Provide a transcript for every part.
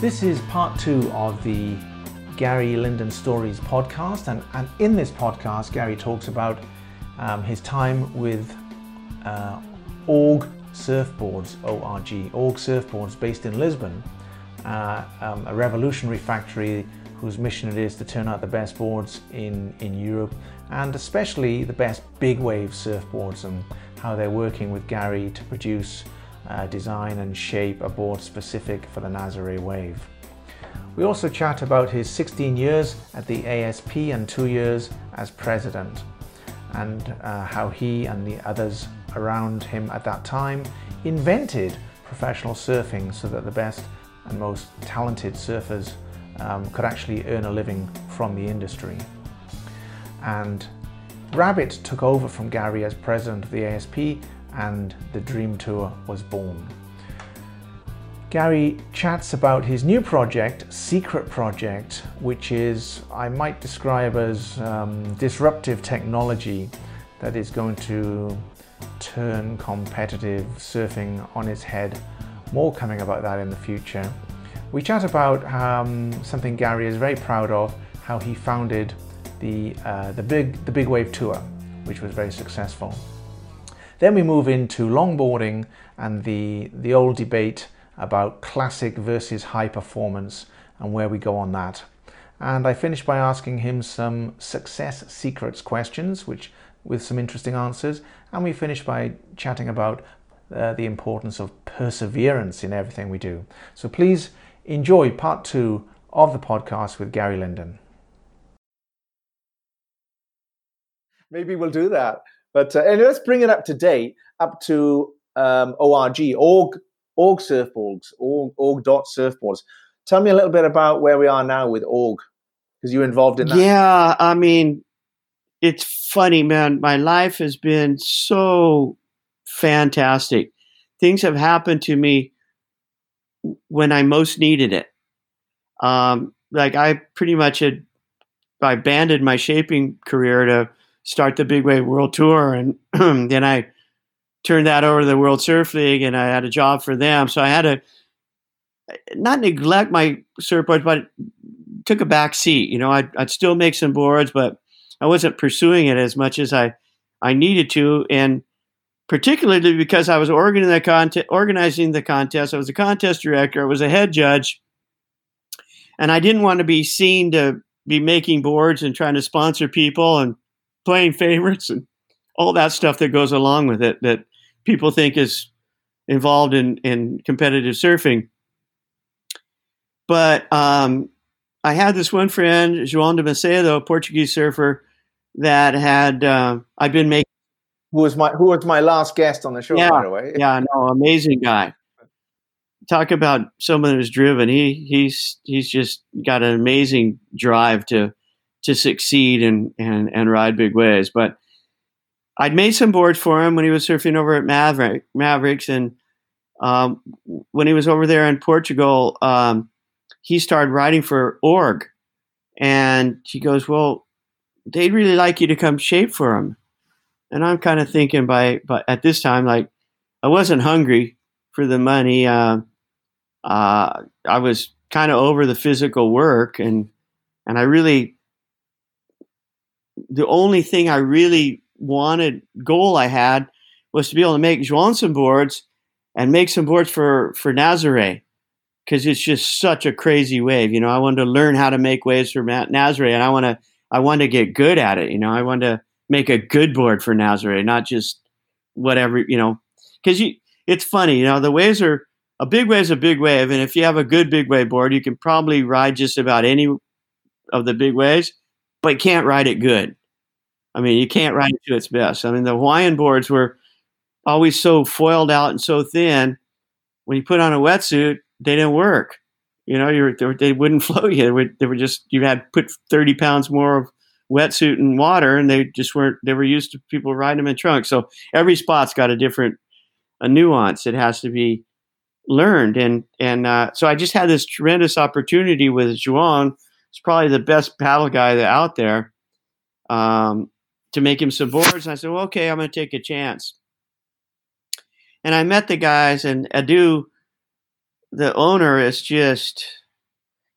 This is part two of the Gary Linden Stories podcast, and in this podcast Gary talks about his time with Org Surfboards, O-R-G, Org Surfboards, based in Lisbon, a revolutionary factory whose mission it is to turn out the best boards in Europe, and especially the best big wave surfboards, and how they're working with Gary to produce, design and shape a board specific for the Nazaré wave. We also chat about his 16 years at the ASP and 2 years as president, and how he and the others around him at that time invented professional surfing so that the best and most talented surfers could actually earn a living from the industry. And Rabbit took over from Gary as president of the ASP, and the Dream Tour was born. Gary chats about his new project, Secret Project, which is, I might describe as disruptive technology that is going to turn competitive surfing on its head. More coming about that in the future. We chat about something Gary is very proud of, how he founded the Big Wave Tour, which was very successful. Then we move into longboarding and the old debate about classic versus high performance and where we go on that. And I finish by asking him some success secrets questions, which with some interesting answers. And we finish by chatting about the importance of perseverance in everything we do. So please enjoy part two of the podcast with Gary Linden. Maybe we'll do that. But and let's bring it up to date, up to Org Surfboards, Org.Surfboards. Tell me a little bit about where we are now with Org, because you're involved in that. Yeah, I mean, it's funny, man. My life has been so fantastic. Things have happened to me when I most needed it. Like I pretty much I abandoned my shaping career to start the Big Wave World Tour, and then I turned that over to the World Surf League, and I had a job for them. So I had to not neglect my surfboards, but it took a back seat. You know, I'd still make some boards, but I wasn't pursuing it as much as I needed to, and particularly because I was organizing the contest. I was a contest director. I was a head judge, and I didn't want to be seen to be making boards and trying to sponsor people and playing favorites and all that stuff that goes along with it that people think is involved in competitive surfing. But I had this one friend, João de Macedo, a Portuguese surfer, that had I've been making. Who was my last guest on the show, by the way. Yeah, no, amazing guy. Talk about someone who's driven. He's just got an amazing drive to succeed and ride big waves. But I'd made some boards for him when he was surfing over at Mavericks. And when he was over there in Portugal, he started riding for Org. And he goes, well, they'd really like you to come shape for them. And I'm kind of thinking but at this time, like, I wasn't hungry for the money. I was kind of over the physical work. And I really... The only thing I really wanted, goal I had, was to be able to make João some boards and make some boards for Nazaré, because it's just such a crazy wave. You know, I wanted to learn how to make waves for Nazaré, and I wanted to get good at it. You know, I wanted to make a good board for Nazaré, not just whatever, you know, because it's funny, you know, the waves are, a big wave is a big wave. And if you have a good big wave board, you can probably ride just about any of the big waves. But you can't ride it good. I mean, you can't ride it to its best. I mean, the Hawaiian boards were always so foiled out and so thin. When you put on a wetsuit, they didn't work. You know, they wouldn't float you. They were just, you had put 30 pounds more of wetsuit in water, and they were used to people riding them in trunks. So every spot's got a nuance. It has to be learned. And so I just had this tremendous opportunity with João. It's probably the best paddle guy out there, to make him some boards. And I said, well, okay, I'm going to take a chance. And I met the guys, and Adu, the owner, is just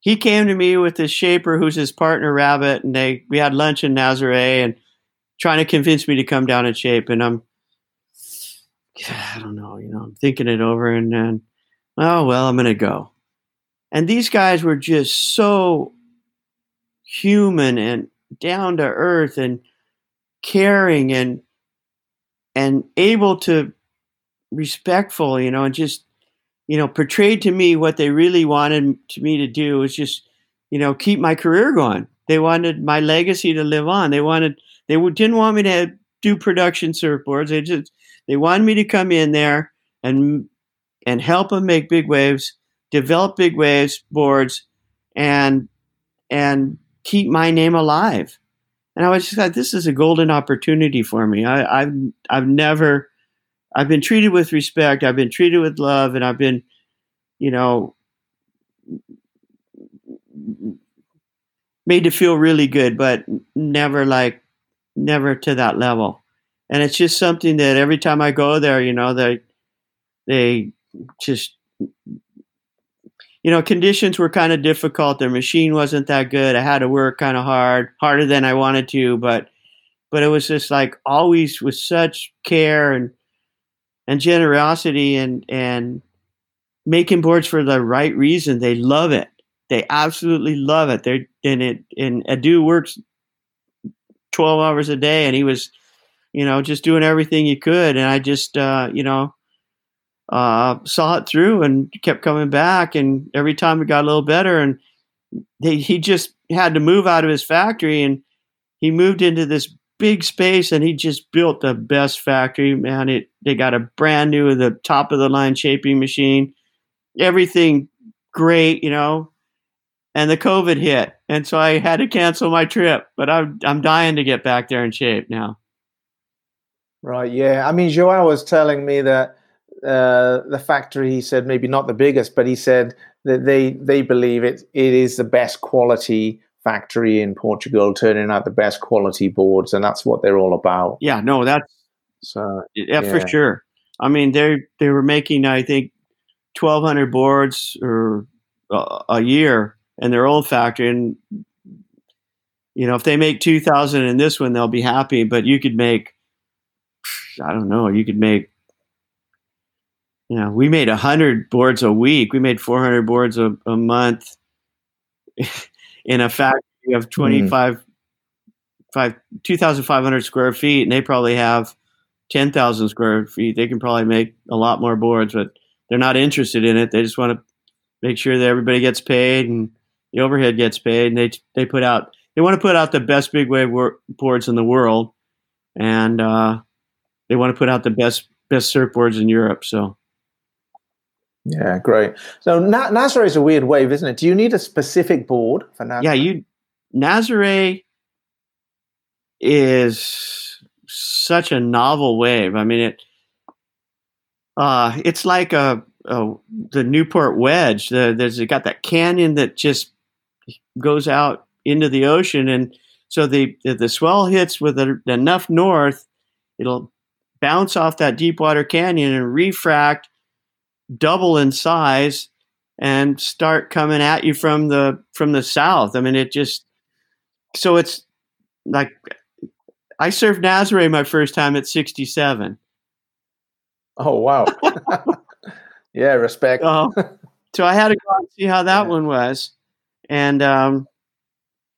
he came to me with this shaper who's his partner, Rabbit, and we had lunch in Nazaré and trying to convince me to come down and shape. And I don't know, I'm thinking it over and then, oh, well, I'm going to go. And these guys were just so human and down to earth and caring and able to respectful, and just, portrayed to me what they really wanted me to do was just, keep my career going. They wanted my legacy to live on. They didn't want me to do production surfboards. They wanted me to come in there and help them make big waves, develop big waves boards, and keep my name alive. And I was just like, this is a golden opportunity for me. I've been treated with respect. I've been treated with love, and I've been, made to feel really good, but never to that level. And it's just something that every time I go there, they just, conditions were kind of difficult. Their machine wasn't that good. I had to work kind of harder than I wanted to, but it was just like always with such care and generosity and making boards for the right reason. They love it. They absolutely love it. And Adu works 12 hours a day, and he was, just doing everything he could. And I just, saw it through and kept coming back. And every time it got a little better, and he just had to move out of his factory, and he moved into this big space, and he just built the best factory, man. They got a brand new, the top of the line shaping machine, everything great, and the COVID hit. And so I had to cancel my trip, but I'm dying to get back there in shape now. Right. Yeah. I mean, Joel was telling me that the factory, he said, maybe not the biggest, but he said that they believe it is the best quality factory in Portugal, turning out the best quality boards, and that's what they're all about. Yeah, no, that's so. Yeah, for sure. I mean, they were making, I think, 1,200 boards or a year in their old factory, and if they make 2,000 in this one, they'll be happy. But you could make, we made 100 boards a week. We made 400 boards a month. In a factory of 2,500 square feet, and they probably have 10,000 square feet. They can probably make a lot more boards, but they're not interested in it. They just want to make sure that everybody gets paid and the overhead gets paid, and they want to put out the best big wave boards in the world, and they want to put out the best surfboards in Europe. So. Yeah, great. So Nazaré is a weird wave, isn't it? Do you need a specific board for Nazaré? Yeah, Nazaré is such a novel wave. I mean, it's like the Newport Wedge. It got that canyon that just goes out into the ocean, and so the swell hits with enough north, it'll bounce off that deep water canyon and refract, double in size, and start coming at you from the south. I mean, it's like I surfed Nazaré my first time at 67. Oh, wow. Yeah, respect. So I had to go and see how that one was. And I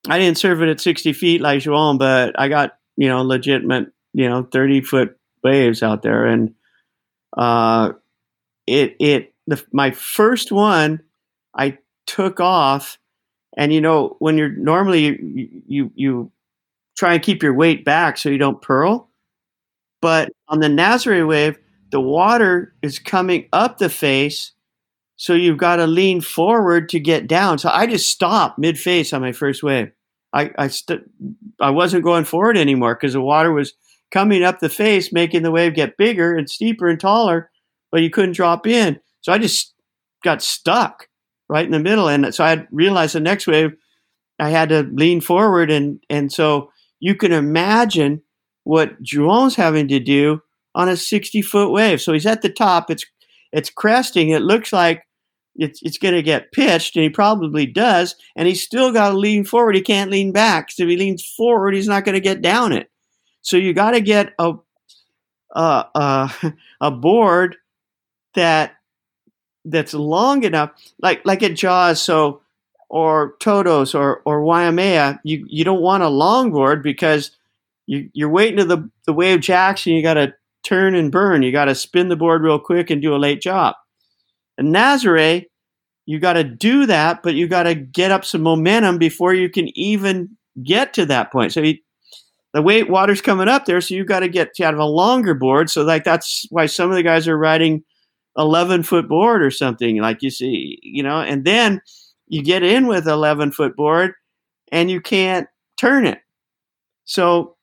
didn't surf it at 60 feet like João, but I got, legitimate, 30-foot waves out there. And, my first one, I took off, and when you're normally you try and keep your weight back so you don't purl, but on the Nazaré wave, the water is coming up the face, so you've got to lean forward to get down. So I just stopped mid-face on my first wave. I wasn't going forward anymore because the water was coming up the face, making the wave get bigger and steeper and taller. But you couldn't drop in. So I just got stuck right in the middle. And so I realized the next wave I had to lean forward. And so you can imagine what João's having to do on a 60-foot wave. So he's at the top. It's cresting. It looks like it's going to get pitched, and he probably does, and he's still got to lean forward. He can't lean back. So if he leans forward, he's not going to get down it. So you got to get a board that's long enough, like at Jaws, so or Todos or Waimea. You don't want a long board because you're waiting to the wave jacks, and you got to turn and burn. You got to spin the board real quick and do a late job. And Nazaré, you got to do that, but you got to get up some momentum before you can even get to that point. So the water's coming up there, so you got to get out of a longer board. So like that's why some of the guys are riding 11-foot board or something, like you see, and then you get in with 11-foot board and you can't turn it. So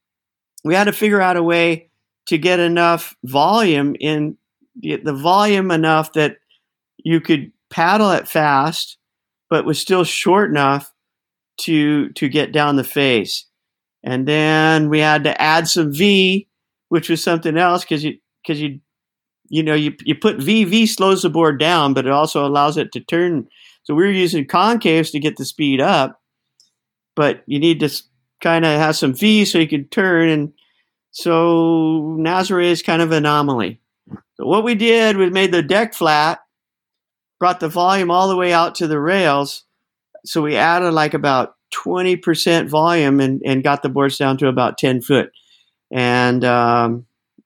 we had to figure out a way to get enough volume in the volume enough that you could paddle it fast, but was still short enough to get down the face. And then we had to add some V, which was something else because you put V slows the board down, but it also allows it to turn. So we were using concaves to get the speed up, but you need to kind of have some V so you can turn. And so Nazaré is kind of an anomaly. So what we did was made the deck flat, brought the volume all the way out to the rails. So we added like about 20% volume and got the boards down to about 10 foot. And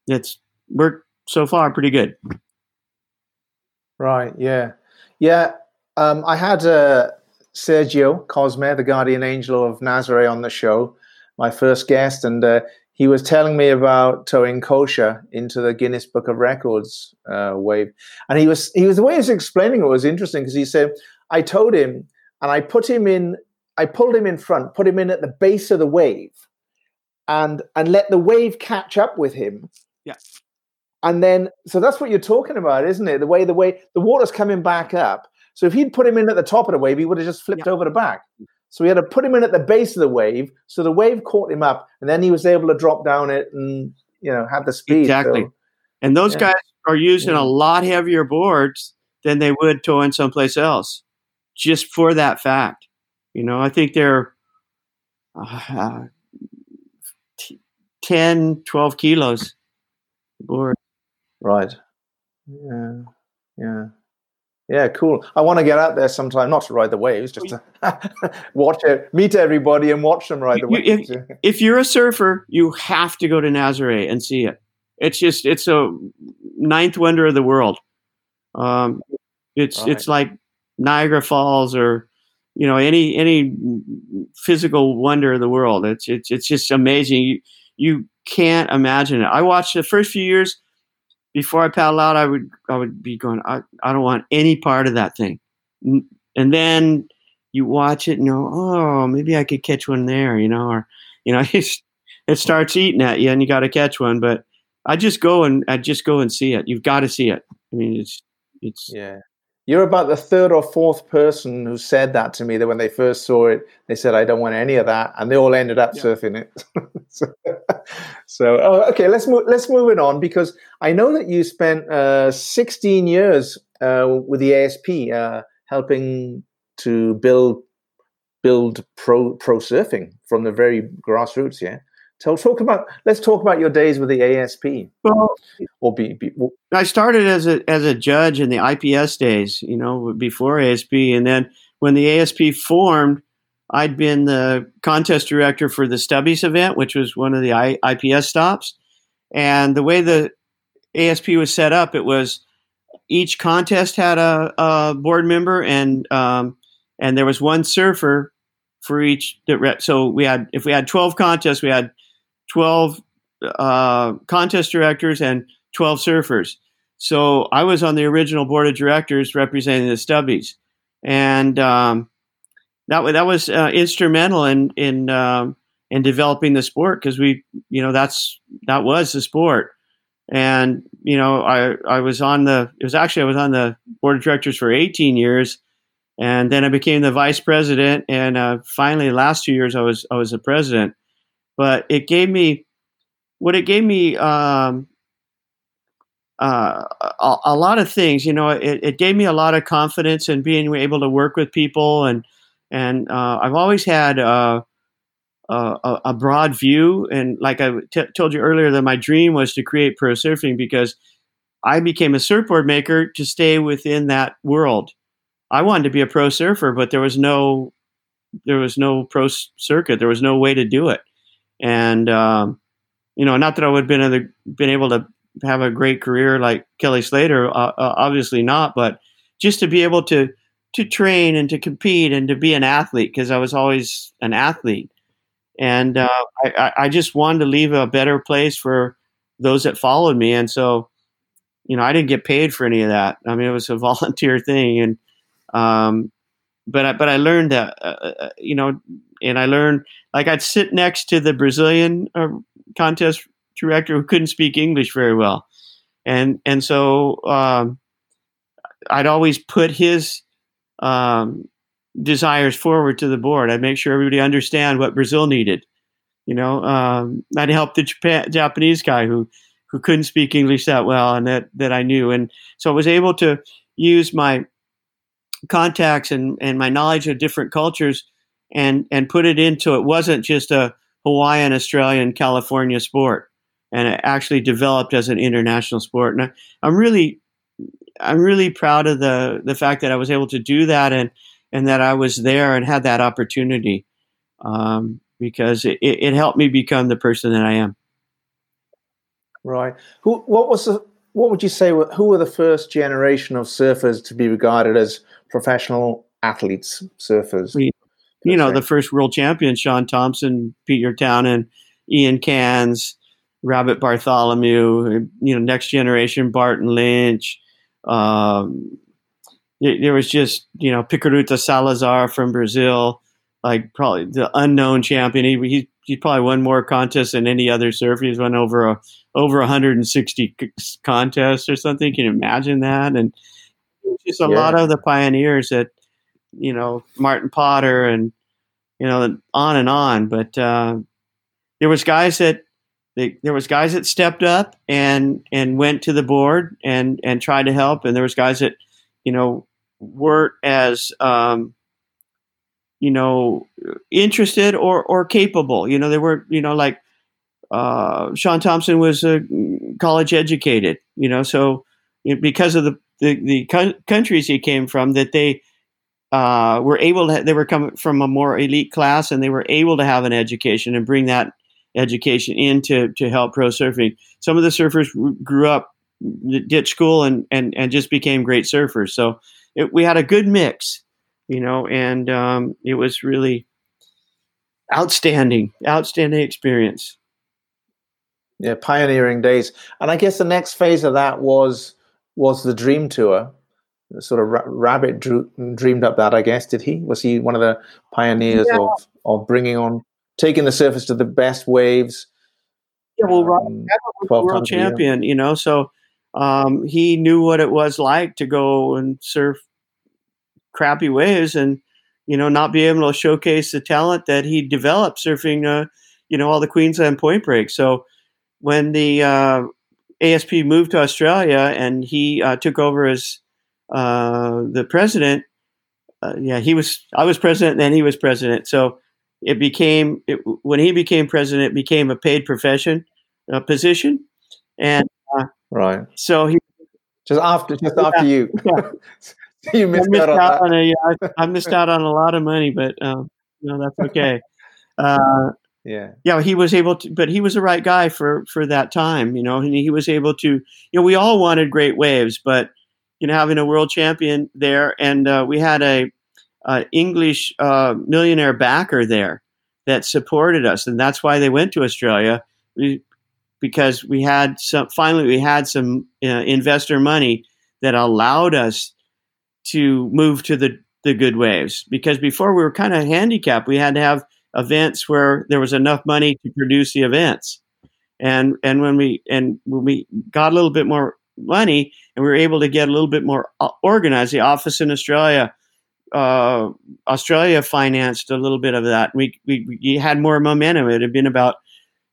it's worked so far pretty good. Right, yeah. Yeah, I had Sergio Cosme, the guardian angel of Nazaré, on the show, my first guest, and he was telling me about towing kosher into the Guinness Book of Records wave. And he was the way he was explaining it was interesting, because he said, I towed him and I pulled him in front, put him in at the base of the wave and let the wave catch up with him. Yeah. And then, so that's what you're talking about, isn't it? The way the water's coming back up. So if he'd put him in at the top of the wave, he would have just flipped over the back. So we had to put him in at the base of the wave. So the wave caught him up, and then he was able to drop down it and, have the speed. Exactly. So, and those guys are using a lot heavier boards than they would towing someplace else, just for that fact. I think they're 10, 12 kilos board. Right. Yeah, cool. I want to get out there sometime, not to ride the waves, just to watch it, meet everybody and watch them ride the waves. If you're a surfer, you have to go to Nazaré and see it. It's a ninth wonder of the world. It's like Niagara Falls or, any physical wonder of the world. It's just amazing. You can't imagine it. I watched the first few years. Before I paddle out, I would be going, I don't want any part of that thing. And then you watch it and go, oh, maybe I could catch one there, it starts eating at you and you got to catch one. But I just go and see it. You've got to see it. I mean, it's. Yeah. You're about the third or fourth person who said that to me, that when they first saw it, they said, I don't want any of that. And they all ended up surfing it. Okay, let's move it on, because I know that you spent 16 years with the ASP helping to build pro surfing from the very grassroots, yeah? So let's talk about your days with the ASP. Well, I started as a judge in the IPS days, before ASP. And then when the ASP formed, I'd been the contest director for the Stubbies event, which was one of the IPS stops. And the way the ASP was set up, it was each contest had a board member and there was one surfer for each. So if we had 12 contests, we had 12 contest directors and 12 surfers. So I was on the original board of directors representing the Stubbies, and that was instrumental in developing the sport, because that was the sport. And I was on the board of directors for 18 years, and then I became the vice president, and finally last 2 years I was the president. But it gave me a lot of things. You know, it gave me a lot of confidence in being able to work with people, and I've always had a broad view. And like I told you earlier, that my dream was to create pro surfing, because I became a surfboard maker to stay within that world. I wanted to be a pro surfer, but there was no pro circuit. There was no way to do it. And, you know, not that I would have been able to have a great career like Kelly Slater, obviously not, but just to be able to train and to compete and to be an athlete, because I was always an athlete. And I just wanted to leave a better place for those that followed me. And so, you know, I didn't get paid for any of that. I mean, it was a volunteer thing. And, but I learned that, you know, and I learned, like, I'd sit next to the Brazilian contest director who couldn't speak English very well. And so, I'd always put his, desires forward to the board. I'd make sure everybody understand what Brazil needed. You know, I'd help the Japanese guy who couldn't speak English that well, and that I knew. And so I was able to use my contacts and my knowledge of different cultures and put it into, it wasn't just a Hawaiian, Australian, California sport, and it actually developed as an international sport. And I'm really proud of the fact that I was able to do that, and that I was there and had that opportunity, because it helped me become the person that I am. Right. What would you say? Who were the first generation of surfers to be regarded as professional athletes, surfers? You know, the first world champions: Sean Thompson, Peter Townend, Ian Cans, Robert Bartholomew. You know, next generation: Barton Lynch. There was just, you know, Picaruta Salazar from Brazil, like probably the unknown champion. He probably won more contests than any other surfer. He's won over 160 contests or something. Can you imagine that? And just a lot of the pioneers that, you know, Martin Potter and, you know, on and on. But there was guys that stepped up and went to the board and tried to help, and there was guys that, you know, weren't as, you know, interested or capable. You know, they were, you know, like, Sean Thompson was college educated, you know, so because of the countries he came from, that they were able to, they were coming from a more elite class, and they were able to have an education and bring that education in to help pro surfing. Some of the surfers grew up, ditched school and just became great surfers. So we had a good mix, you know, and it was really outstanding experience. Yeah, pioneering days. And I guess the next phase of that was the Dream Tour. Sort of Rabbit dreamed up that, I guess, did he? Was he one of the pioneers of bringing on, taking the surface to the best waves? Yeah, well, Robert was a world champion, you know, so he knew what it was like to go and surf crappy waves and, you know, not be able to showcase the talent that he developed surfing, you know, all the Queensland point breaks. So when the ASP moved to Australia and he took over as the president, I was president, and then he was president. So it became, when he became president, it became a paid profession, position. And right. So he after you. Yeah. You I missed out on a lot of money, but no, that's okay. Yeah, he was able to, but he was the right guy for that time, you know, and he was able to, you know, we all wanted great waves, but, you know, having a world champion there, and we had a English millionaire backer there that supported us. And that's why they went to Australia, because we had some investor money that allowed us to move to the good waves, because before we were kind of handicapped. We had to have events where there was enough money to produce the events, and when we got a little bit more money and we were able to get a little bit more organized, the office in Australia financed a little bit of that. We had more momentum. It had been about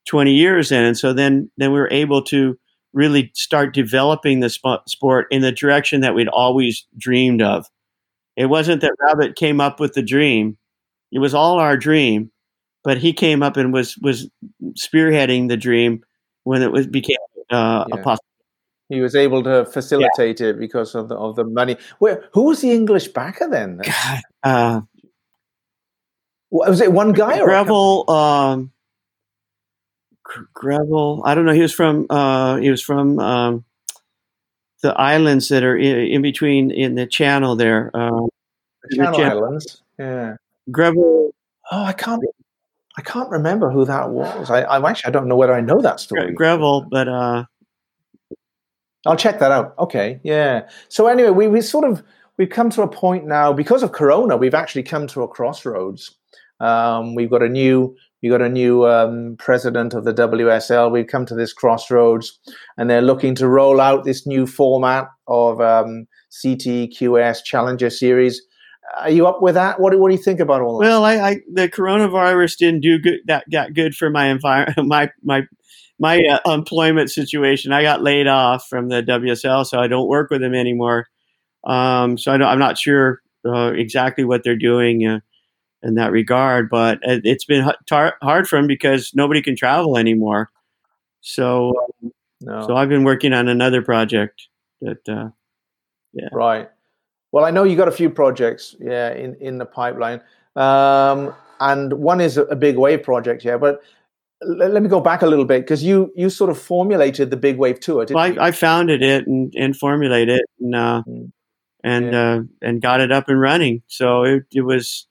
20 years in, and so then we were able to really start developing the sport in the direction that we'd always dreamed of. It wasn't that Robert came up with the dream. It was all our dream, but he came up and was spearheading the dream when it was became a possibility. He was able to facilitate it because of the money. Who was the English backer then? God, was it one guy? Greville. I don't know. He was from the islands that are in between in the channel there. Islands. Yeah. Greville. Oh, I can't remember who that was. I don't know whether I know that story. Greville, but I'll check that out. Okay. Yeah. So anyway, we've come to a point now because of Corona. We've actually come to a crossroads. We've got a new president of the WSL. We've come to this crossroads, and they're looking to roll out this new format of CTQS Challenger Series. Are you up with that? What do you think about all that? Well, the coronavirus didn't do good. That got good for my environment. My employment situation. I got laid off from the WSL, so I don't work with them anymore. I'm not sure exactly what they're doing in that regard, but it's been hard for them because nobody can travel anymore. So I've been working on another project. Right. Well, I know you got a few projects, in the pipeline, and one is a Big Wave project, but. Let me go back a little bit because you sort of formulated the Big Wave Tour, didn't you? I founded it and formulated it and got it up and running. So it was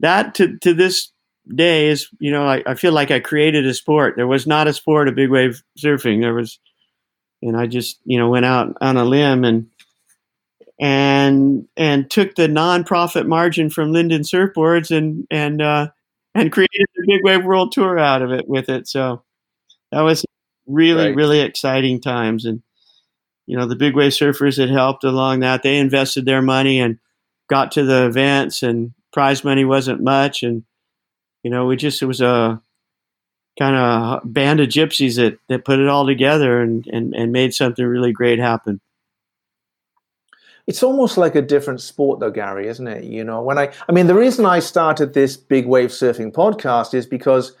that to this day is, I feel like I created a sport. There was not a sport of big wave surfing. There was, and I just, went out on a limb and took the nonprofit margin from Linden Surfboards and created the Big Wave World Tour out of it with it. So that was really, really exciting times. And, the big wave surfers that helped along that, they invested their money and got to the events, and prize money wasn't much. And, it was a kind of band of gypsies that put it all together and made something really great happen. It's almost like a different sport though, Gary, isn't it? The reason I started this Big Wave Surfing podcast is because,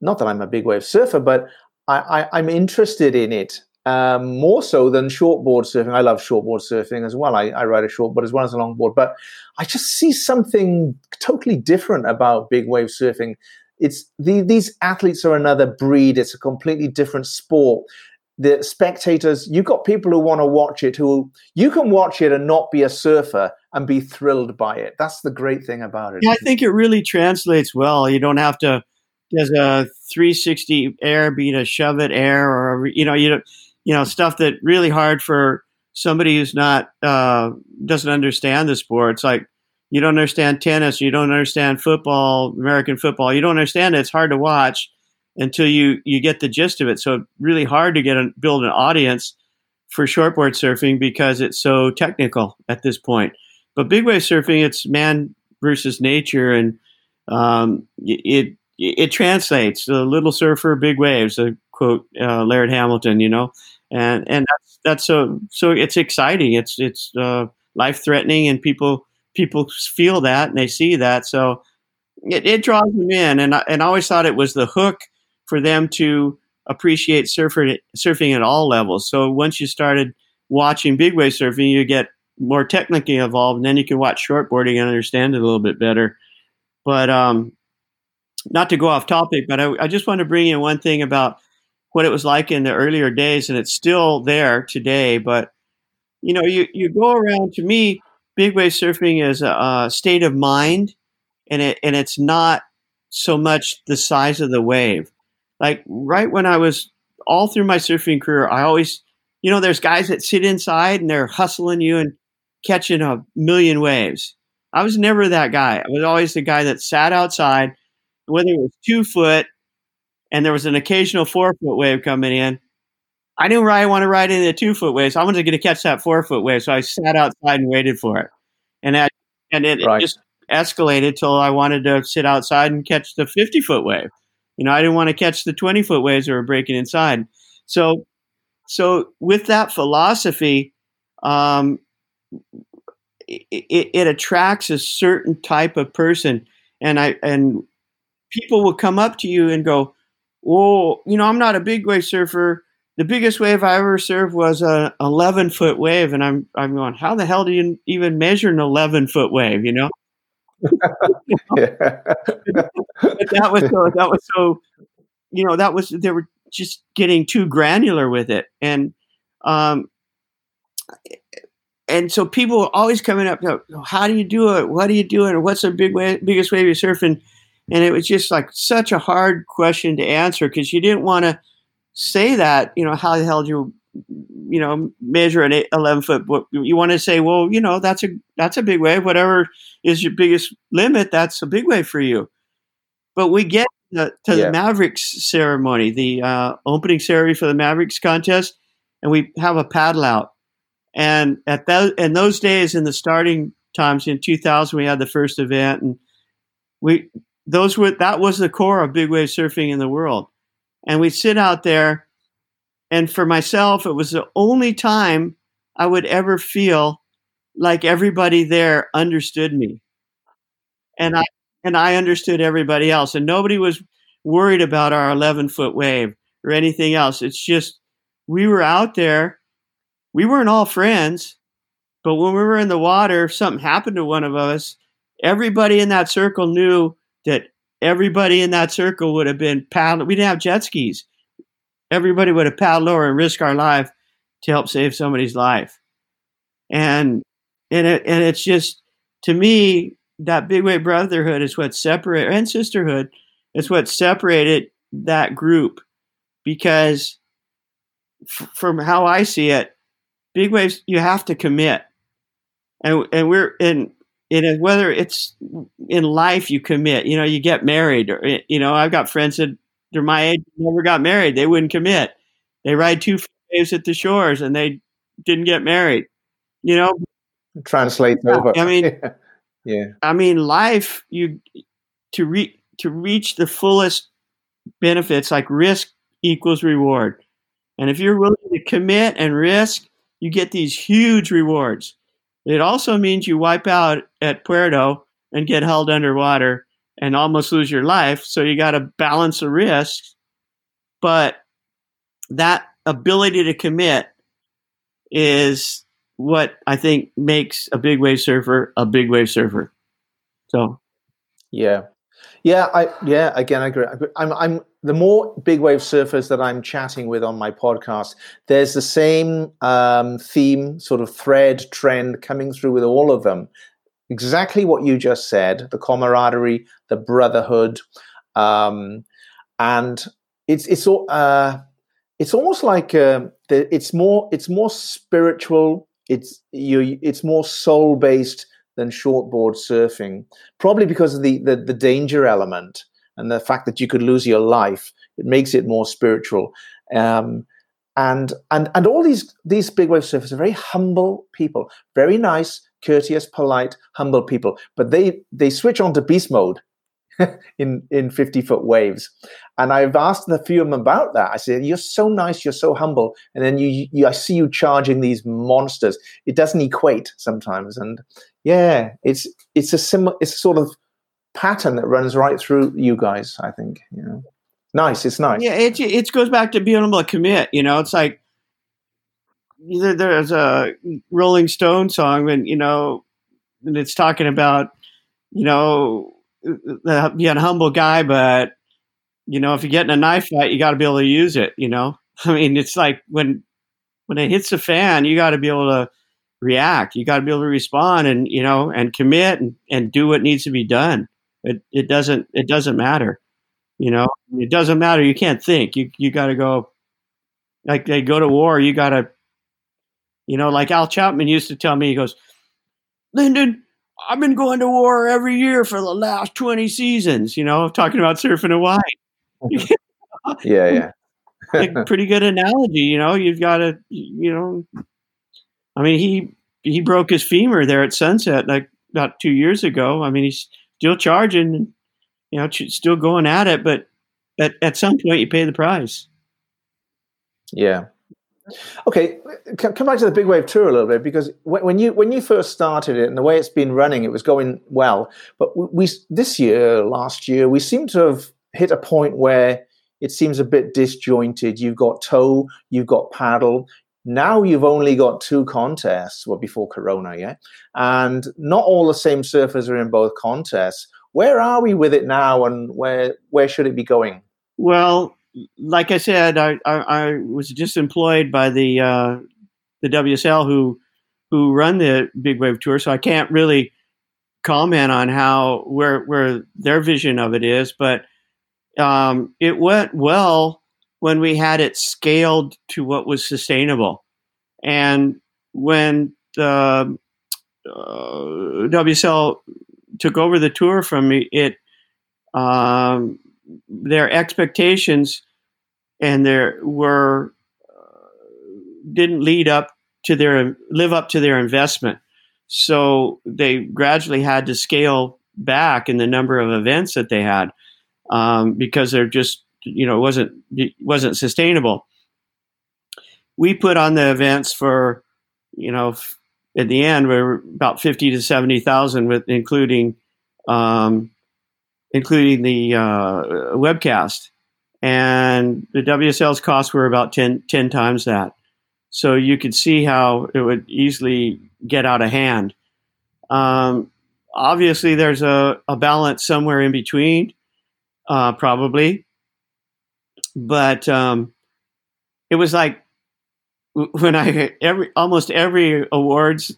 not that I'm a big wave surfer, but I'm interested in it more so than shortboard surfing. I love shortboard surfing as well. I ride a shortboard as well as a longboard, but I just see something totally different about big wave surfing. It's these athletes are another breed. It's a completely different sport. The spectators, you've got people who want to watch it, who you can watch it and not be a surfer and be thrilled by it. That's the great thing about it. Yeah, I think it really translates well. You don't have to, as a 360 air, be to shove it air or, stuff that really hard for somebody who's not, doesn't understand the sport. It's like, you don't understand tennis, you don't understand football, American football. You don't understand it. It's hard to watch until you get the gist of it. So really hard to build an audience for shortboard surfing because it's so technical at this point. But big wave surfing, it's man versus nature, and it translates. The little surfer, big waves, to quote Laird Hamilton, and that's so it's exciting. It's life threatening, and people feel that and they see that. So it draws them in, and I always thought it was the hook for them to appreciate surfing at all levels. So once you started watching big wave surfing, you get more technically involved, and then you can watch shortboarding and understand it a little bit better. But not to go off topic, but I just want to bring in one thing about what it was like in the earlier days, and it's still there today. But, you go around, to me, big wave surfing is a state of mind, and it's not so much the size of the wave. Like right when I was all through my surfing career, I always, there's guys that sit inside and they're hustling you and catching 1,000,000 waves. I was never that guy. I was always the guy that sat outside, whether it was 2 foot and there was an occasional 4 foot wave coming in. I didn't really want to ride in the 2 foot wave. So I wanted to catch that 4 foot wave. So I sat outside and waited for it. And it just escalated till I wanted to sit outside and catch the 50 foot wave. I didn't want to catch the 20 foot waves that were breaking inside. So So with that philosophy, it attracts a certain type of person, and people will come up to you and go, "Oh, you know, I'm not a big wave surfer. The biggest wave I ever surfed was an 11-foot wave," and I'm going, "How the hell do you even measure an 11-foot wave?" You know. But that was so. You know, they were just getting too granular with it, and so people were always coming up, "How do you do it? What are you doing? What's the biggest wave you're surfing?" And it was just like such a hard question to answer, because you didn't want to say that. You know, how the hell do you measure an 11-foot? You want to say, well, you know, that's a big wave. Whatever is your biggest limit, that's a big wave for you. But we get the Mavericks ceremony, the opening ceremony for the Mavericks contest, and we have a paddle out. And at that, in those days, in the starting times in 2000, we had the first event, and that was the core of big wave surfing in the world. And we'd sit out there, and for myself, it was the only time I would ever feel like everybody there understood me, and I understood everybody else, and nobody was worried about our 11-foot wave or anything else. It's just, we were out there. We weren't all friends, but when we were in the water, if something happened to one of us, everybody in that circle knew that everybody in that circle would have been paddling. We didn't have jet skis. Everybody would have paddled over and risked our life to help save somebody's life. And it's just, to me, that big wave brotherhood is what separated, and sisterhood is what separated that group, because from how I see it, big waves, you have to commit, and we're in whether it's in life, you commit, you know, you get married, or, you know, I've got friends that they're my age, never got married. They wouldn't commit. They ride 2 waves at the shores and they didn't get married, you know, translates over. I mean, yeah. I mean, life, to reach the fullest benefits, like risk equals reward. And if you're willing to commit and risk, you get these huge rewards. It also means you wipe out at Puerto and get held underwater and almost lose your life. So you got to balance the risks. But that ability to commit is what I think makes a big wave surfer a big wave surfer. So, I agree. I'm the more big wave surfers that I'm chatting with on my podcast, there's the same theme, sort of thread, trend coming through with all of them. Exactly what you just said: the camaraderie, the brotherhood, and it's all. It's almost like it's more spiritual. It's more soul-based than shortboard surfing, probably because of the danger element and the fact that you could lose your life. It makes it more spiritual. And all these big wave surfers are very humble people, very nice, courteous, polite, humble people. But they switch on to beast mode in 50-foot waves. And I've asked a few of them about that. I said, "You're so nice, you're so humble, and then you I see you charging these monsters." It doesn't equate sometimes, and it's a sort of pattern that runs right through you guys, I think. You know, nice, it's nice. Yeah, it goes back to being able to commit. You know, it's like there's a Rolling Stone song, and you know, and it's talking about, you know, being a humble guy, but you know, if you get in a knife fight, you got to be able to use it. You know, I mean, it's like when it hits the fan, you got to be able to react, you got to be able to respond, and you know, and commit and do what needs to be done. It doesn't matter, you know. It doesn't matter. You can't think. You got to go. Like they go to war, you got to, you know, like Al Chapman used to tell me. He goes, "Linden, I've been going to war every year for the last 20 seasons," you know, talking about surfing Hawaii. Like, pretty good analogy, you know, you've got to, you know, I mean, he broke his femur there at Sunset, like about 2 years ago. I mean, he's still charging, you know, still going at it, but at some point you pay the price. Yeah. Okay, come back to the Big Wave Tour a little bit, because when you first started it and the way it's been running, it was going well. But we this year, last year, we seem to have hit a point where it seems a bit disjointed. You've got tow, you've got paddle. Now you've only got two contests, well, before Corona, yeah? And not all the same surfers are in both contests. Where are we with it now, and where should it be going? Well, like I said, I was just employed by the WSL who run the Big Wave Tour, so I can't really comment on how where their vision of it is. But it went well when we had it scaled to what was sustainable, and when the WSL took over the tour from me, it their expectations and didn't live up to their investment. So they gradually had to scale back in the number of events that they had, because they're just, it wasn't sustainable. We put on the events for, at the end, we were about 50 to 70,000 with including the webcast, and the WSL's costs were about 10 times that. So you could see how it would easily get out of hand. Obviously there's a balance somewhere in between, probably, but it was like when almost every awards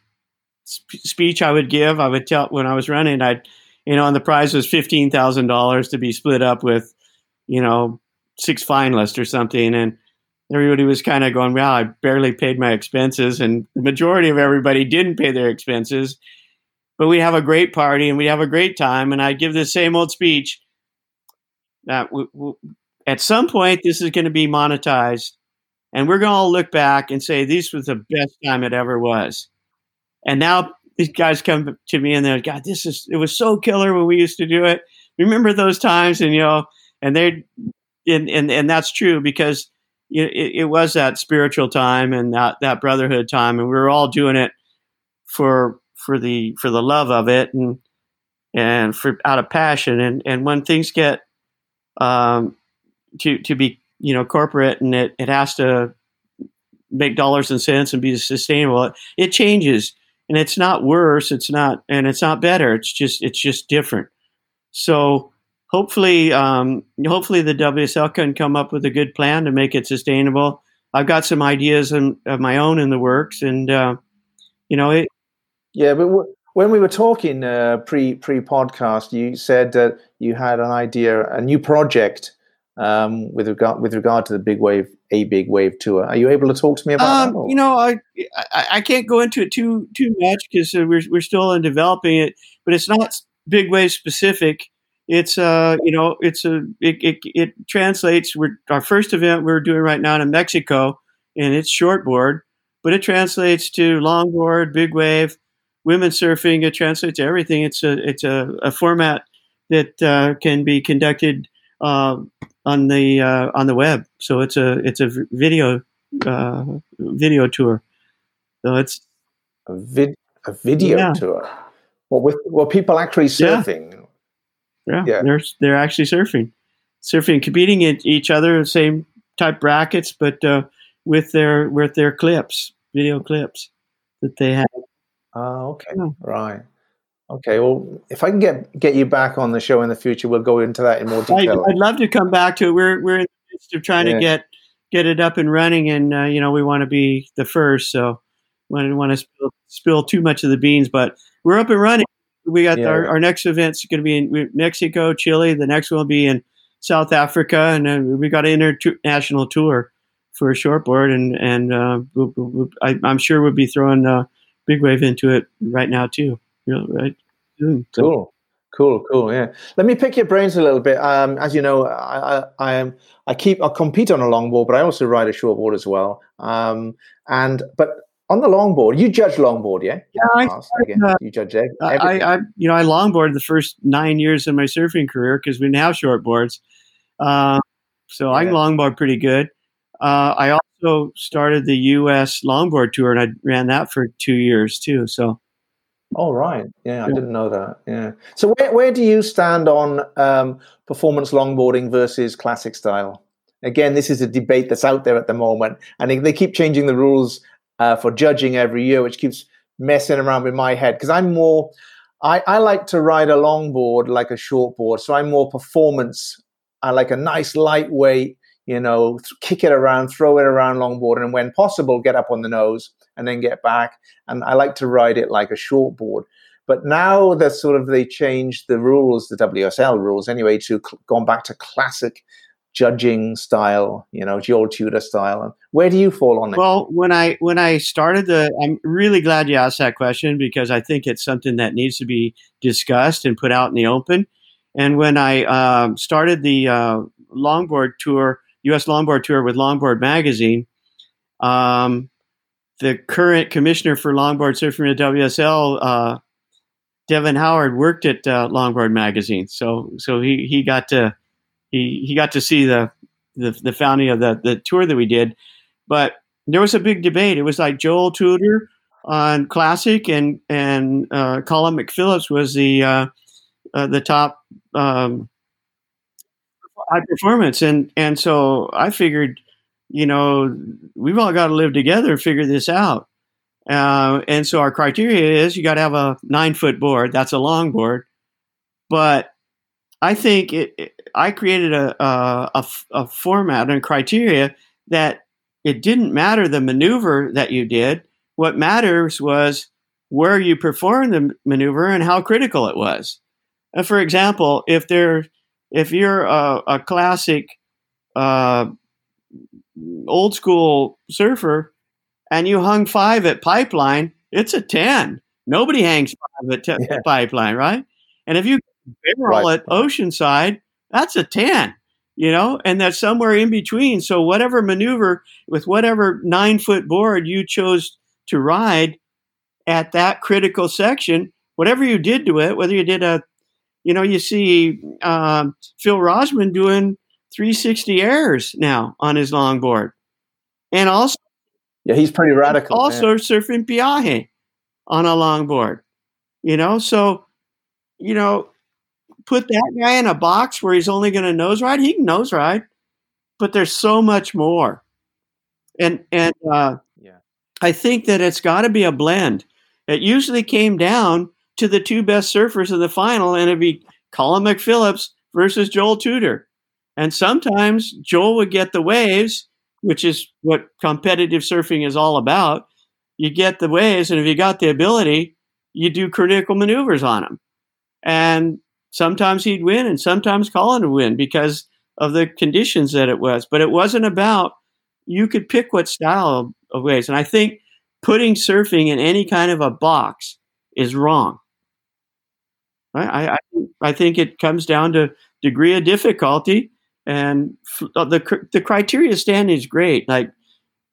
speech I would give, I would tell when I was running, and the prize was $15,000 to be split up with, 6 finalists or something. And everybody was kind of going, well, I barely paid my expenses. And the majority of everybody didn't pay their expenses. But we have a great party and we have a great time. And I give this same old speech that at some point this is going to be monetized. And we're going to all look back and say, this was the best time it ever was. And now these guys come to me and they're like, God, it was so killer when we used to do it. Remember those times? And, and that's true, because it was that spiritual time and that brotherhood time. And we were all doing it for the love of it and for out of passion. And when things get to be, corporate, and it has to make dollars and cents and be sustainable, it changes. And it's not worse. It's not better. It's just different. So hopefully the WSL can come up with a good plan to make it sustainable. I've got some ideas of my own in the works, and it. Yeah, but when we were talking pre podcast, you said that you had an idea, a new project with regard to the Big Wave Tour. Are you able to talk to me about that? I can't go into it too much, because we're still in developing it, but it's not Big Wave specific. It's it translates. Our first event we're doing right now in Mexico, and it's shortboard, but it translates to longboard, Big Wave, women's surfing. It translates to everything. It's a format that can be conducted on the web, so it's a video tour. So it's a video tour. Well, with people actually surfing. Yeah. They're actually surfing, competing at each other, same type brackets, but with their clips, video clips that they have. Oh, okay, yeah. Right. Okay, well, if I can get you back on the show in the future, we'll go into that in more detail. I'd love to come back to it. We're in the midst of trying to get it up and running, and we want to be the first, so we don't want to spill too much of the beans. But we're up and running. We got our next event's going to be in Mexico, Chile. The next one will be in South Africa, and then we got an international tour for a shortboard, and I'm sure we'll be throwing Big Wave into it right now too. Right. Cool. Yeah. Let me pick your brains a little bit. As you know, I compete on a longboard, but I also ride a shortboard as well. But on the longboard, you judge longboard, yeah? You judge everything. I longboarded the first 9 years of my surfing career because we didn't have shortboards. So I can longboard pretty good. I also started the U.S. Longboard Tour, and I ran that for 2 years too. So, all right, yeah, I didn't know that. Yeah. So, where do you stand on performance longboarding versus classic style? Again, this is a debate that's out there at the moment, and they keep changing the rules for judging every year, which keeps messing around with my head because I'm more. I like to ride a longboard like a shortboard, so I'm more performance. I like a nice lightweight, kick it around, throw it around longboard, and when possible, get up on the nose and then get back. And I like to ride it like a shortboard. But now that they changed the rules, the WSL rules anyway, to gone back to classic judging style, Joel Tudor style. Where do you fall on that? Well, when I started I'm really glad you asked that question because I think it's something that needs to be discussed and put out in the open. And when I started the longboard tour, U.S. Longboard Tour with Longboard Magazine, the current commissioner for longboard surfing at WSL, Devin Howard, worked at Longboard Magazine, so he got to see the founding of the tour that we did. But there was a big debate. It was like Joel Tudor on classic, and Colin McPhillips was the top high performance. And so I figured, we've all got to live together and figure this out. And so our criteria is you got to have a 9-foot board. That's a long board. But I think I created a format and criteria that it didn't matter the maneuver that you did. What matters was where you performed the maneuver and how critical it was. And for example, if you're a classic old school surfer and you hung 5 at pipeline, it's a 10. Nobody hangs 5 at pipeline, right? And if you barrel at Oceanside, that's a 10, and that's somewhere in between. So whatever maneuver with whatever 9-foot board you chose to ride at that critical section, whatever you did to it, whether you did you see Phil Rosman doing 360 airs now on his longboard. And also, he's pretty radical. Also surfing Piaje on a longboard, so, put that guy in a box where he's only going to nose ride. He can nose ride, but there's so much more. And I think that it's got to be a blend. It usually came down to the 2 best surfers of the final, and it'd be Colin McPhillips versus Joel Tudor. And sometimes Joel would get the waves, which is what competitive surfing is all about. You get the waves, and if you got the ability, you do critical maneuvers on them. And sometimes he'd win, and sometimes Colin would win because of the conditions that it was. But it wasn't about you could pick what style of waves. And I think putting surfing in any kind of a box is wrong. I think it comes down to degree of difficulty, and the criteria standing is great. Like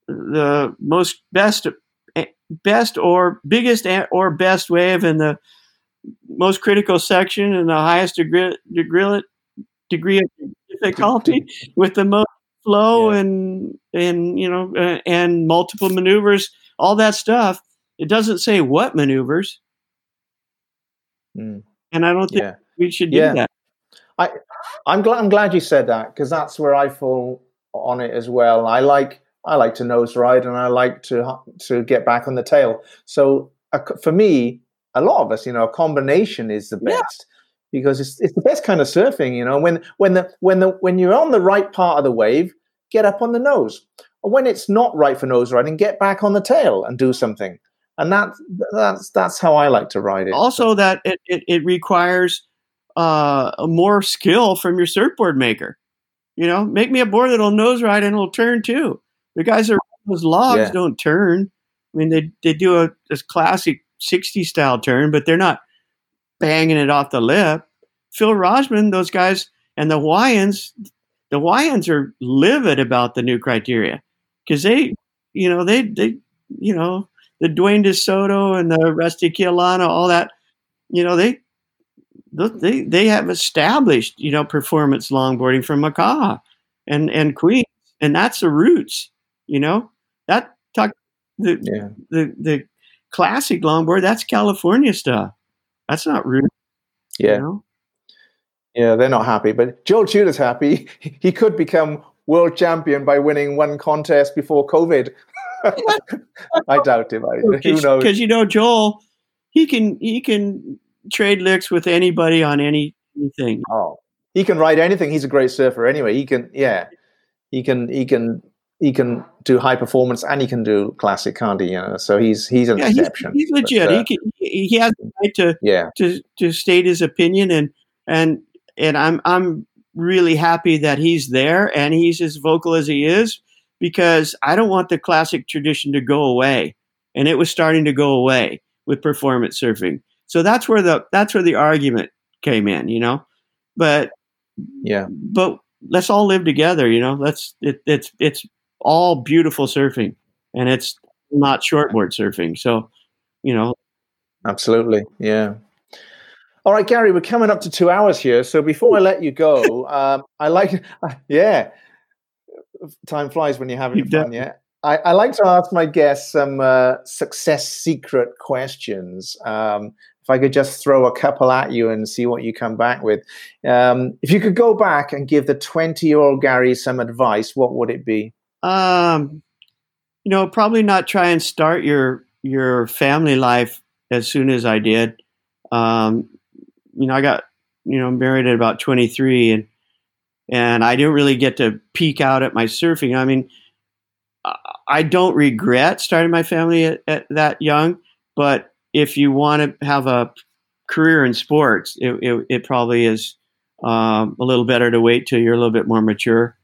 the most best or biggest or best wave in the most critical section and the highest degree of difficulty with the most flow and multiple maneuvers, all that stuff. It doesn't say what maneuvers. Mm. And I don't think we should do that. I'm glad you said that because that's where I fall on it as well. I like to nose ride and I like to get back on the tail. So for me, a lot of us, a combination is the best because it's the best kind of surfing. When you're on the right part of the wave, get up on the nose. Or when it's not right for nose riding, get back on the tail and do something. And that's how I like to ride it. Also, that it requires more skill from your surfboard maker. Make me a board that'll nose ride and it'll turn too. The guys that ride those logs don't turn. I mean, they do a classic 60 style turn, but they're not banging it off the lip. Phil Rosman, those guys, and the Hawaiians are livid about the new criteria because they the Dwayne DeSoto and the Rusty Kiolana, all that, they have established performance longboarding from Makaha and Queens, And that's the roots, you know, that the classic longboard, that's California stuff. That's not roots. Yeah. You know? Yeah. They're not happy, but Joel Tudor's happy. He could become world champion by winning one contest before COVID. I doubt him. Who knows? Because, you know, Joel, he can trade licks with anybody on anything. Oh, he can ride anything. He's a great surfer anyway. He can do high performance and he can do classic, can't he? You know, so he's an exception. He's legit. But, he has the right to state his opinion, and I'm really happy that he's there and he's as vocal as he is, because I don't want the classic tradition to go away, and it was starting to go away with performance surfing. So that's where the argument came in, you know. But let's all live together, you know. It's all beautiful surfing, and it's not shortboard surfing. So, you know, absolutely, yeah. All right, Gary, we're coming up to 2 hours here. So before I let you go, time flies when you're having fun. Yeah, I like to ask my guests some success secret questions. If I could just throw a couple at you and see what you come back with. If you could go back and give the 20-year-old Gary some advice, what would it be? You know, probably not try and start your family life as soon as I did. You know, I got, you know, married at about 23 and I didn't really get to peek out at my surfing. I mean, I don't regret starting my family at that young, but if you want to have a career in sports, it probably is a little better to wait till you're a little bit more mature.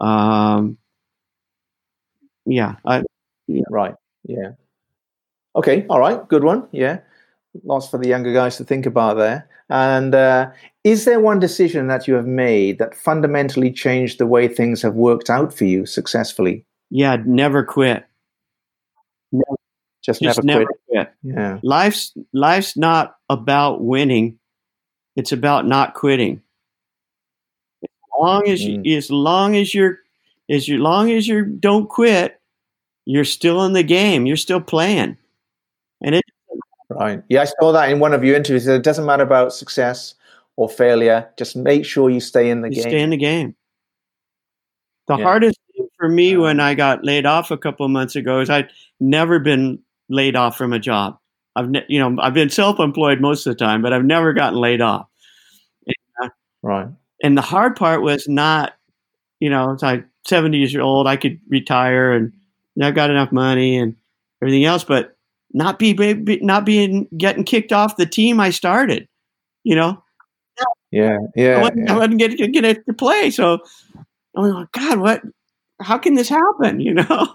Right. Yeah. Okay. All right. Good one. Yeah. Lots for the younger guys to think about there. And is there one decision that you have made that fundamentally changed the way things have worked out for you successfully? Yeah, never quit. Never. Just never quit. Yeah. Life's not about winning. It's about not quitting. As long as you don't quit, you're still in the game. You're still playing. And it. Right. Yeah, I saw that in one of your interviews. It doesn't matter about success or failure. Just make sure you stay in the game. Stay in the game. The hardest thing for me when I got laid off a couple of months ago is I'd never been laid off from a job. I've been self-employed most of the time, but I've never gotten laid off. Right. And the hard part was not, you know, it's like 70 years old, I could retire and I've got enough money and everything else, but not getting kicked off the team I started, you know? I wasn't get to play. So I was like, God, how can this happen? You know?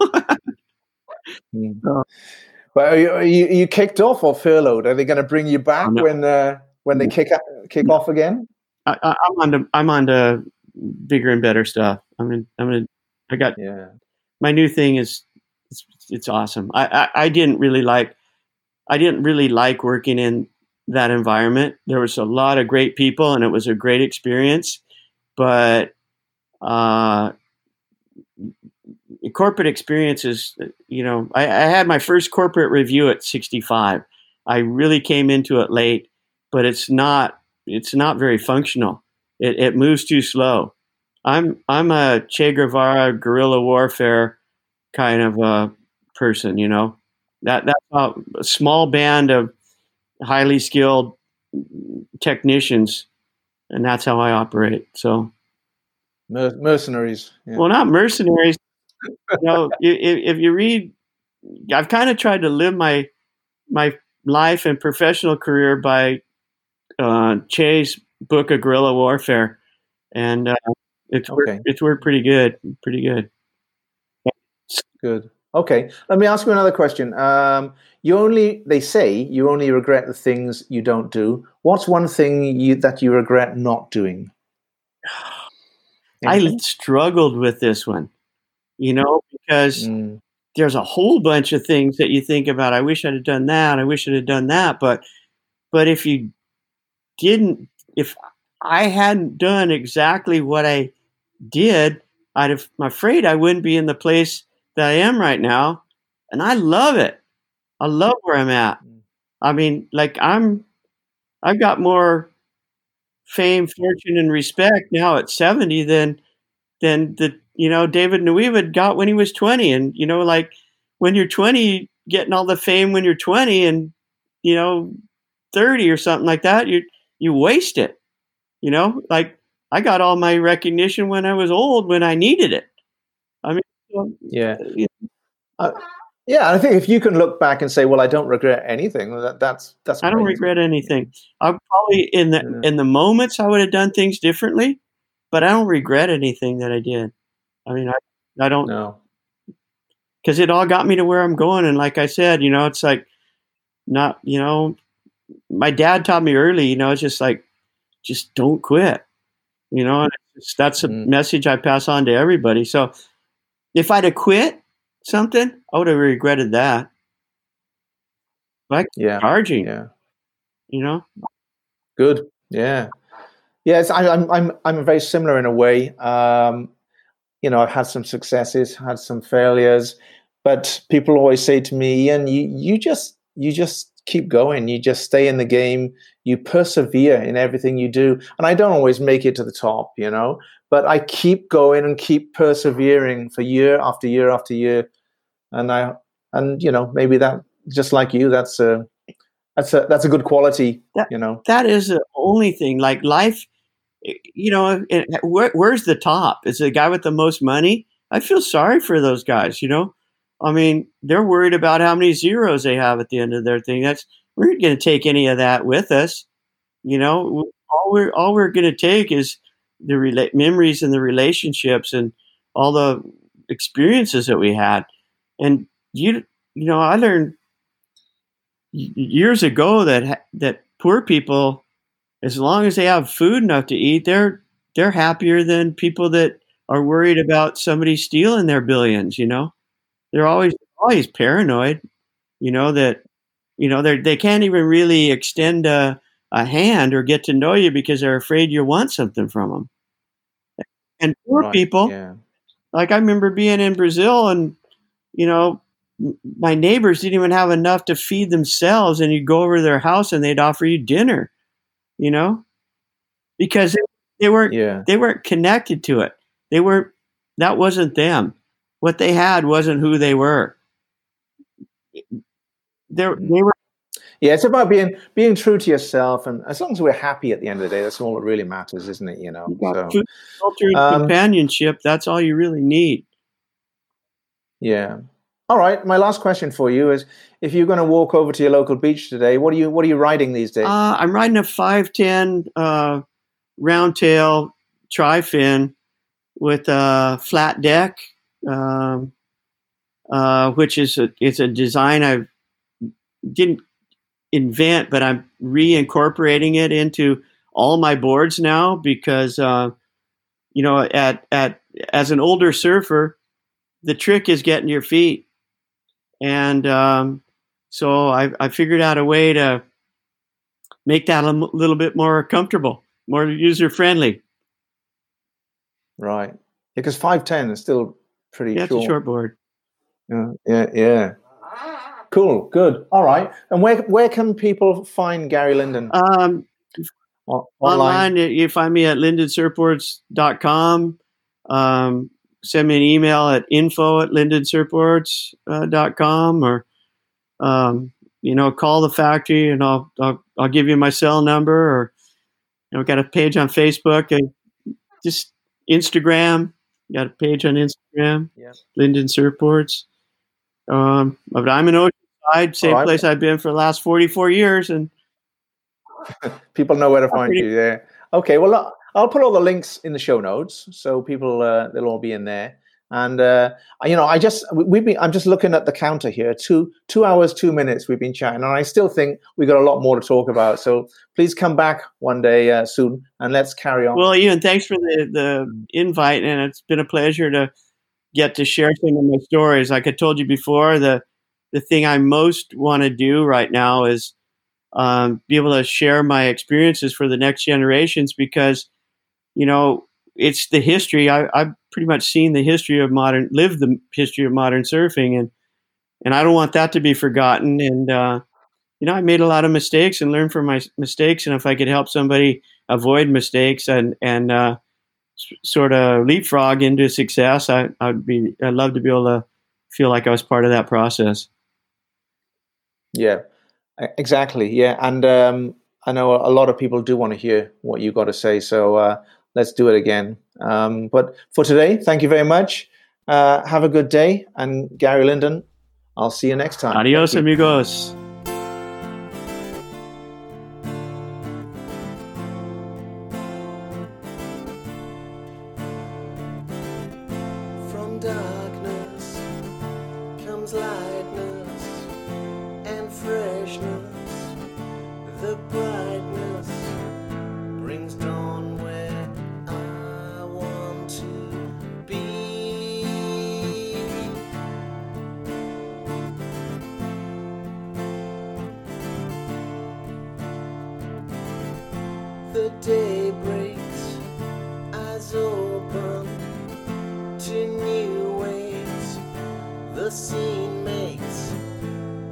But are you kicked off or furloughed? Are they going to bring you back when they kick off again? I'm on to bigger and better stuff. My new thing is, it's awesome. I didn't really like working in that environment. There was a lot of great people and it was a great experience, but corporate experiences, you know, I had my first corporate review at 65. I really came into it late, but it's not very functional. It moves too slow. I'm a Che Guevara guerrilla warfare kind of a person, you know, that's a small band of highly skilled technicians, and that's how I operate. So mercenaries. Yeah. Well, not mercenaries. You know, if you read, I've kind of tried to live my life and professional career by Che's book of guerrilla warfare, and it's worked pretty good. Pretty good. Good. Okay. Let me ask you another question. They say you only regret the things you don't do. What's one thing that you regret not doing? Anything? I struggled with this one, you know, because there's a whole bunch of things that you think about. I wish I'd have done that. I wish I'd have done that. But if I hadn't done exactly what I did, I'm afraid I wouldn't be in the place that I am right now. And I love it. I love where I'm at. I mean, like I've got more fame, fortune, and respect now at 70 than the, you know, David Nuuhiwa got when he was 20. And, you know, like when you're 20, getting all the fame when you're 20 and, you know, 30 or something like that, you waste it. You know, like I got all my recognition when I was old, when I needed it. I mean, yeah. You know. Yeah, I think if you can look back and say, "Well, I don't regret anything," that's I don't regret anything. I probably in the moments I would have done things differently, but I don't regret anything that I did. I mean, I don't know, because it all got me to where I'm going. And like I said, you know, it's like not, you know, my dad taught me early. You know, it's just like just don't quit. You know, and that's a message I pass on to everybody. So if I'd have quit something, I would have regretted that. Like charging, you know. Good, yes. I'm very similar in a way. You know, I've had some successes, had some failures, but people always say to me, "Ian, you just keep going. You just stay in the game. You persevere in everything you do." And I don't always make it to the top, you know, but I keep going and keep persevering for year after year after year. And you know, maybe that, just like you, that's a good quality, you know. That is the only thing. Like life, you know, where's the top? Is the guy with the most money? I feel sorry for those guys, you know. I mean, they're worried about how many zeros they have at the end of their thing. We're not going to take any of that with us, you know. All we're going to take is the memories and the relationships and all the experiences that we had. And you know, I learned years ago that poor people, as long as they have food enough to eat, they're happier than people that are worried about somebody stealing their billions. You know, they're always paranoid. You know that, you know, they can't even really extend a hand or get to know you because they're afraid you want something from them. And poor people, like I remember being in Brazil and, you know, my neighbors didn't even have enough to feed themselves, and you'd go over to their house and they'd offer you dinner, you know, because they weren't connected to it. That wasn't them. What they had wasn't who they were. It's about being true to yourself, and as long as we're happy at the end of the day, that's all that really matters, isn't it? You know, food, culture, and companionship. That's all you really need. Yeah. All right. My last question for you is: if you're going to walk over to your local beach today, what are you riding these days? I'm riding a 510 round tail tri fin with a flat deck, which is it's a design I didn't invent, but I'm reincorporating it into all my boards now because you know, as an older surfer, the trick is getting your feet. And so I figured out a way to make that a little bit more comfortable, more user-friendly. Right. Because 5'10" is still pretty short. It's a short board. Yeah. Cool. Good. All right. And where can people find Gary Linden? Online. You find me at lindensurfboards.com. Send me an email at info@lindensurfboards.com, or you know, call the factory and I'll give you my cell number, or you know, got a page on Facebook and just Instagram. Got a page on Instagram, Linden Surfboards. But I'm an Oceanside, place I've been for the last 44 years, and people know where to find you. Yeah. Okay. Well, look, I'll put all the links in the show notes, so people they'll all be in there. And you know, I'm just looking at the counter here. 2 hours, 2 minutes. We've been chatting, and I still think we got a lot more to talk about. So please come back one day soon, and let's carry on. Well, Ian, thanks for the invite, and it's been a pleasure to get to share some of my stories. Like I told you before, the thing I most want to do right now is be able to share my experiences for the next generations, because you know, it's the history. I've pretty much seen the history of modern, lived the history of modern surfing, and I don't want that to be forgotten. And, you know, I made a lot of mistakes and learned from my mistakes. And if I could help somebody avoid mistakes and sort of leapfrog into success, I'd love to be able to feel like I was part of that process. Yeah, exactly. Yeah. And, I know a lot of people do want to hear what you got to say, so let's do it again. But for today, thank you very much. Have a good day. And Gary Linden, I'll see you next time. Adios, amigos. From darkness comes lightness and freshness. The brightness brings dawn where I want to be. The day breaks, eyes open to new ways. The scene makes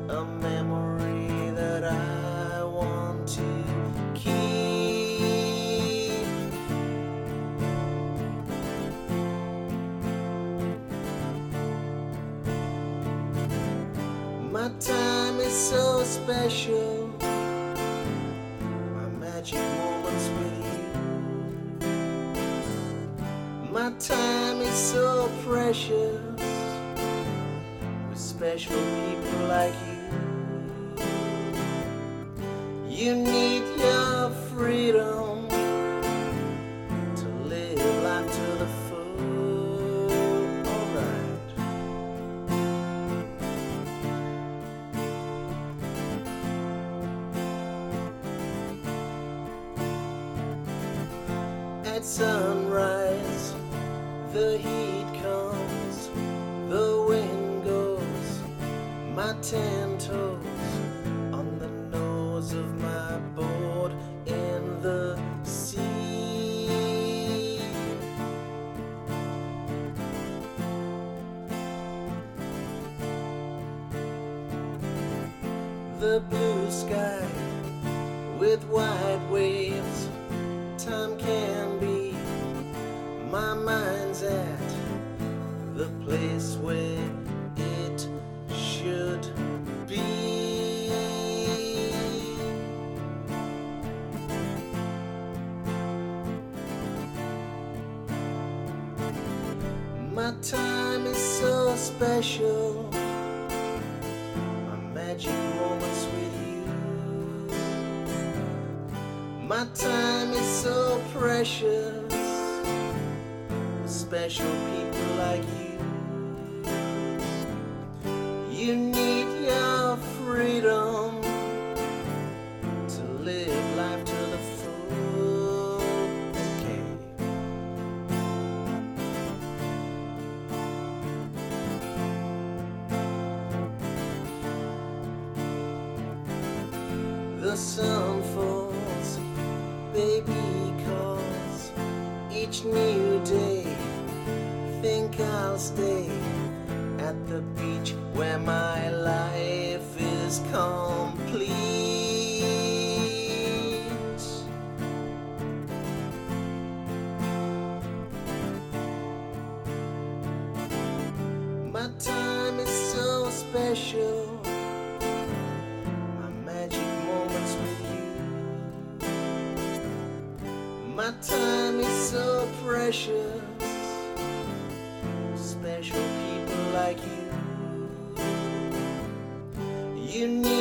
a memory that I want to keep. My time is so special, my magic moments with you. My time is so precious, with special people like you. You need your freedom to live life to the full, alright. At sunrise, the heat comes, the wind goes, my 10 toes. The blue sky with wide waves, time can be. My mind's at the place where it should be. My time is so special, my magic moments with you. My time is so precious, with special people like you. You need your freedom to live life to the full, okay. The sun falls, baby calls. Each new day, think I'll stay at the beach where my life is complete. My time is so special. My time is so precious, special people like you. You need